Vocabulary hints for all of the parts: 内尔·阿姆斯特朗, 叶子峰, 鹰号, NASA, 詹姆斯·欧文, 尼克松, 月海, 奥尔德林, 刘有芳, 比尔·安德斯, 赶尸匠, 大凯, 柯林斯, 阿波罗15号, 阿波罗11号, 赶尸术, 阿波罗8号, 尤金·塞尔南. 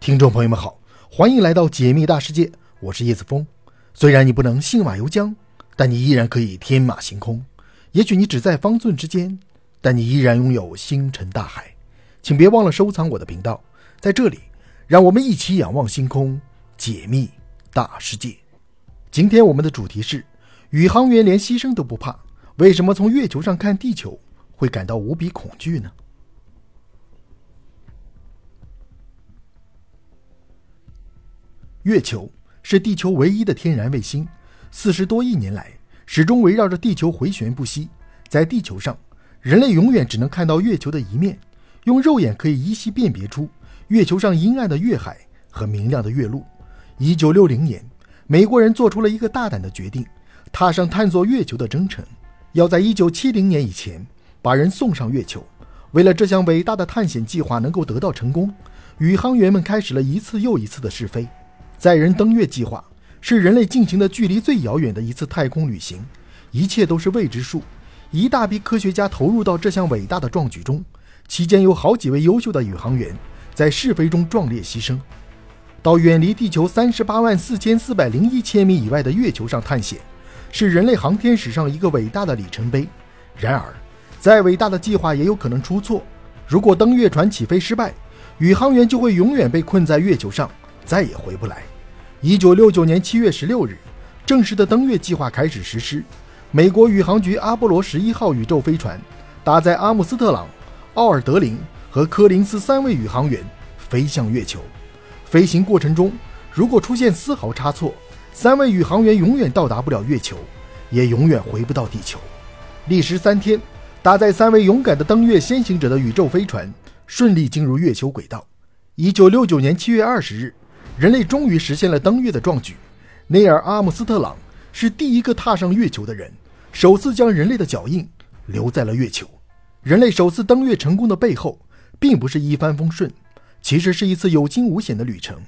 听众朋友们好，欢迎来到解密大世界，我是叶子峰。虽然你不能信马由缰，但你依然可以天马行空。也许你只在方寸之间，但你依然拥有星辰大海。请别忘了收藏我的频道，在这里让我们一起仰望星空，解密大世界。今天我们的主题是：宇航员连牺牲都不怕，为什么从月球上看地球会感到无比恐惧呢？月球是地球唯一的天然卫星，40多亿年来始终围绕着地球回旋不息。在地球上，人类永远只能看到月球的一面，用肉眼可以依稀辨别出月球上阴暗的月海和明亮的月路。1960年，美国人做出了一个大胆的决定，踏上探索月球的征程，要在1970年以前把人送上月球。为了这项伟大的探险计划能够得到成功，宇航员们开始了一次又一次的试飞。载人登月计划是人类进行的距离最遥远的一次太空旅行，一切都是未知数。一大批科学家投入到这项伟大的壮举中，期间有好几位优秀的宇航员在试飞中壮烈牺牲，到远离地球384401千米以外的月球上探险，是人类航天史上一个伟大的里程碑。然而，再伟大的计划也有可能出错。如果登月船起飞失败，宇航员就会永远被困在月球上，再也回不来。1969年7月16日，正式的登月计划开始实施。美国宇航局阿波罗11号宇宙飞船搭载阿姆斯特朗、奥尔德林和柯林斯3位宇航员飞向月球。飞行过程中，如果出现丝毫差错，3位宇航员永远到达不了月球，也永远回不到地球。历时3天，搭载3位勇敢的登月先行者的宇宙飞船顺利进入月球轨道。1969年7月20日，人类终于实现了登月的壮举。内尔·阿姆斯特朗是第一个踏上月球的人，首次将人类的脚印留在了月球。人类首次登月成功的背后，并不是一帆风顺，其实是一次有惊无险的旅程。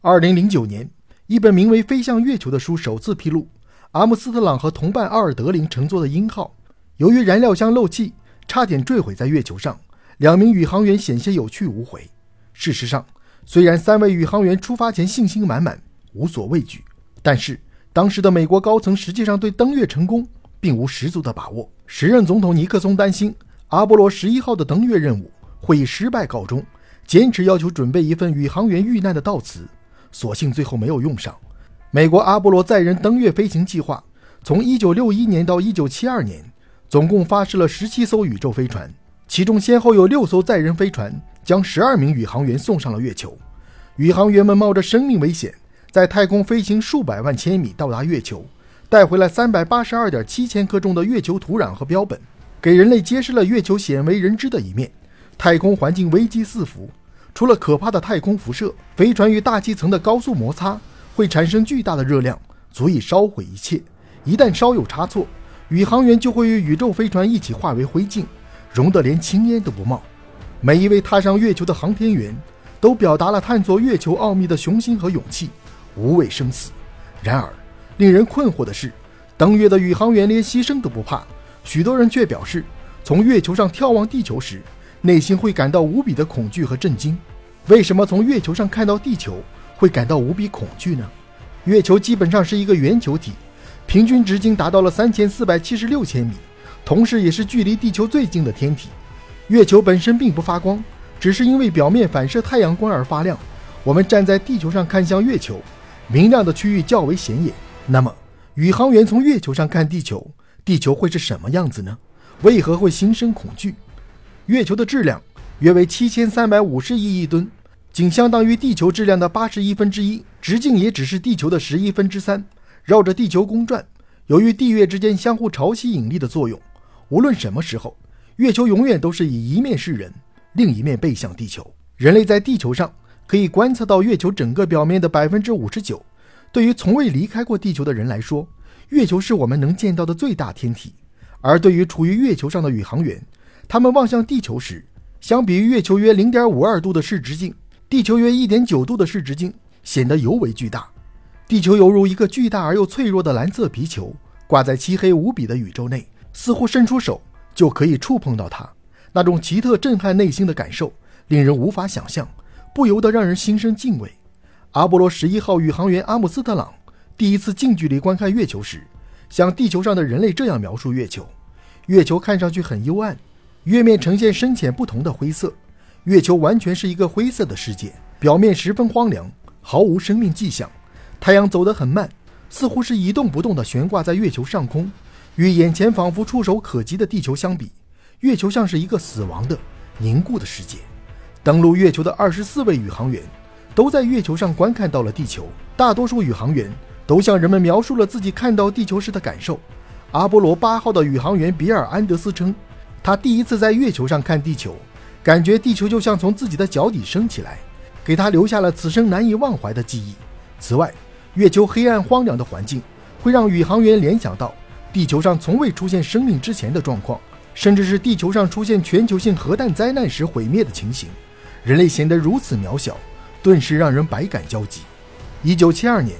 2009年，一本名为《飞向月球》的书首次披露，阿姆斯特朗和同伴奥尔德林乘坐的鹰号，由于燃料箱漏气，差点坠毁在月球上，2名宇航员险些有去无回。事实上，虽然3位宇航员出发前信心满满，无所畏惧，但是当时的美国高层实际上对登月成功并无十足的把握。时任总统尼克松担心阿波罗11号的登月任务会以失败告终，坚持要求准备一份宇航员遇难的悼词，所幸最后没有用上。美国阿波罗载人登月飞行计划从1961年到1972年，总共发射了17艘宇宙飞船，其中先后有6艘载人飞船将12名宇航员送上了月球。宇航员们冒着生命危险，在太空飞行数百万千米到达月球，带回了 382.7 千克重的月球土壤和标本，给人类揭示了月球鲜为人知的一面。太空环境危机四伏，除了可怕的太空辐射，飞船与大气层的高速摩擦会产生巨大的热量，足以烧毁一切。一旦稍有差错，宇航员就会与宇宙飞船一起化为灰烬，融得连青烟都不冒。每一位踏上月球的航天员都表达了探索月球奥秘的雄心和勇气，无畏生死。然而，令人困惑的是，登月的宇航员连牺牲都不怕，许多人却表示，从月球上眺望地球时，内心会感到无比的恐惧和震惊。为什么从月球上看到地球会感到无比恐惧呢？月球基本上是一个圆球体，平均直径达到了3476千米，同时也是距离地球最近的天体。月球本身并不发光，只是因为表面反射太阳光而发亮。我们站在地球上看向月球，明亮的区域较为显眼。那么，宇航员从月球上看地球，地球会是什么样子呢？为何会心生恐惧？月球的质量约为7350亿亿吨，仅相当于地球质量的81分之一，直径也只是地球的11分之3，绕着地球公转。由于地月之间相互潮汐引力的作用，无论什么时候，月球永远都是以一面是人，另一面背向地球。人类在地球上可以观测到月球整个表面的 59%。 对于从未离开过地球的人来说，月球是我们能见到的最大天体。而对于处于月球上的宇航员，他们望向地球时，相比于月球约 0.52 度的视直径，地球约 1.9 度的视直径显得尤为巨大。地球犹如一个巨大而又脆弱的蓝色皮球，挂在漆黑无比的宇宙内，似乎伸出手就可以触碰到它。那种奇特震撼内心的感受令人无法想象，不由得让人心生敬畏。阿波罗11号宇航员阿姆斯特朗第一次近距离观看月球时，像地球上的人类这样描述月球：月球看上去很幽暗，月面呈现深浅不同的灰色，月球完全是一个灰色的世界，表面十分荒凉，毫无生命迹象。太阳走得很慢，似乎是一动不动地悬挂在月球上空。与眼前仿佛触手可及的地球相比，月球像是一个死亡的凝固的世界。登陆月球的24位宇航员都在月球上观看到了地球，大多数宇航员都向人们描述了自己看到地球时的感受。阿波罗8号的宇航员比尔·安德斯称，他第一次在月球上看地球，感觉地球就像从自己的脚底升起来，给他留下了此生难以忘怀的记忆。此外，月球黑暗荒凉的环境会让宇航员联想到地球上从未出现生命之前的状况，甚至是地球上出现全球性核弹灾难时毁灭的情形。人类显得如此渺小，顿时让人百感交集。1972年，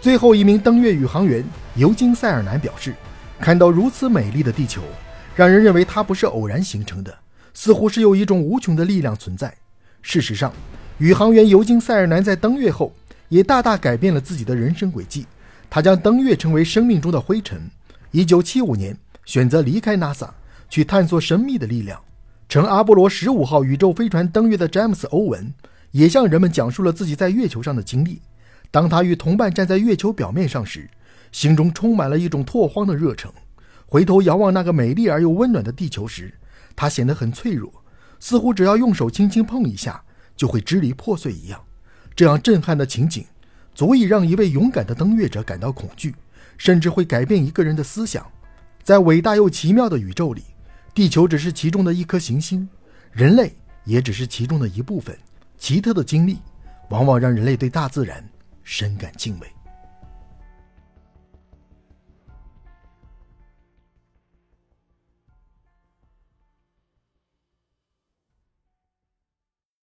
最后一名登月宇航员尤金·塞尔南表示，看到如此美丽的地球，让人认为它不是偶然形成的，似乎是有一种无穷的力量存在。事实上，宇航员尤金·塞尔南在登月后也大大改变了自己的人生轨迹，他将登月成为生命中的灰尘。1975年选择离开 NASA 去探索神秘的力量。乘阿波罗15号宇宙飞船登月的詹姆斯·欧文也向人们讲述了自己在月球上的经历。当他与同伴站在月球表面上时，心中充满了一种拓荒的热忱。回头遥望那个美丽而又温暖的地球时，他显得很脆弱，似乎只要用手轻轻碰一下就会支离破碎一样。这样震撼的情景足以让一位勇敢的登月者感到恐惧，甚至会改变一个人的思想。在伟大又奇妙的宇宙里，地球只是其中的一颗行星，人类也只是其中的一部分。奇特的经历往往让人类对大自然深感敬畏。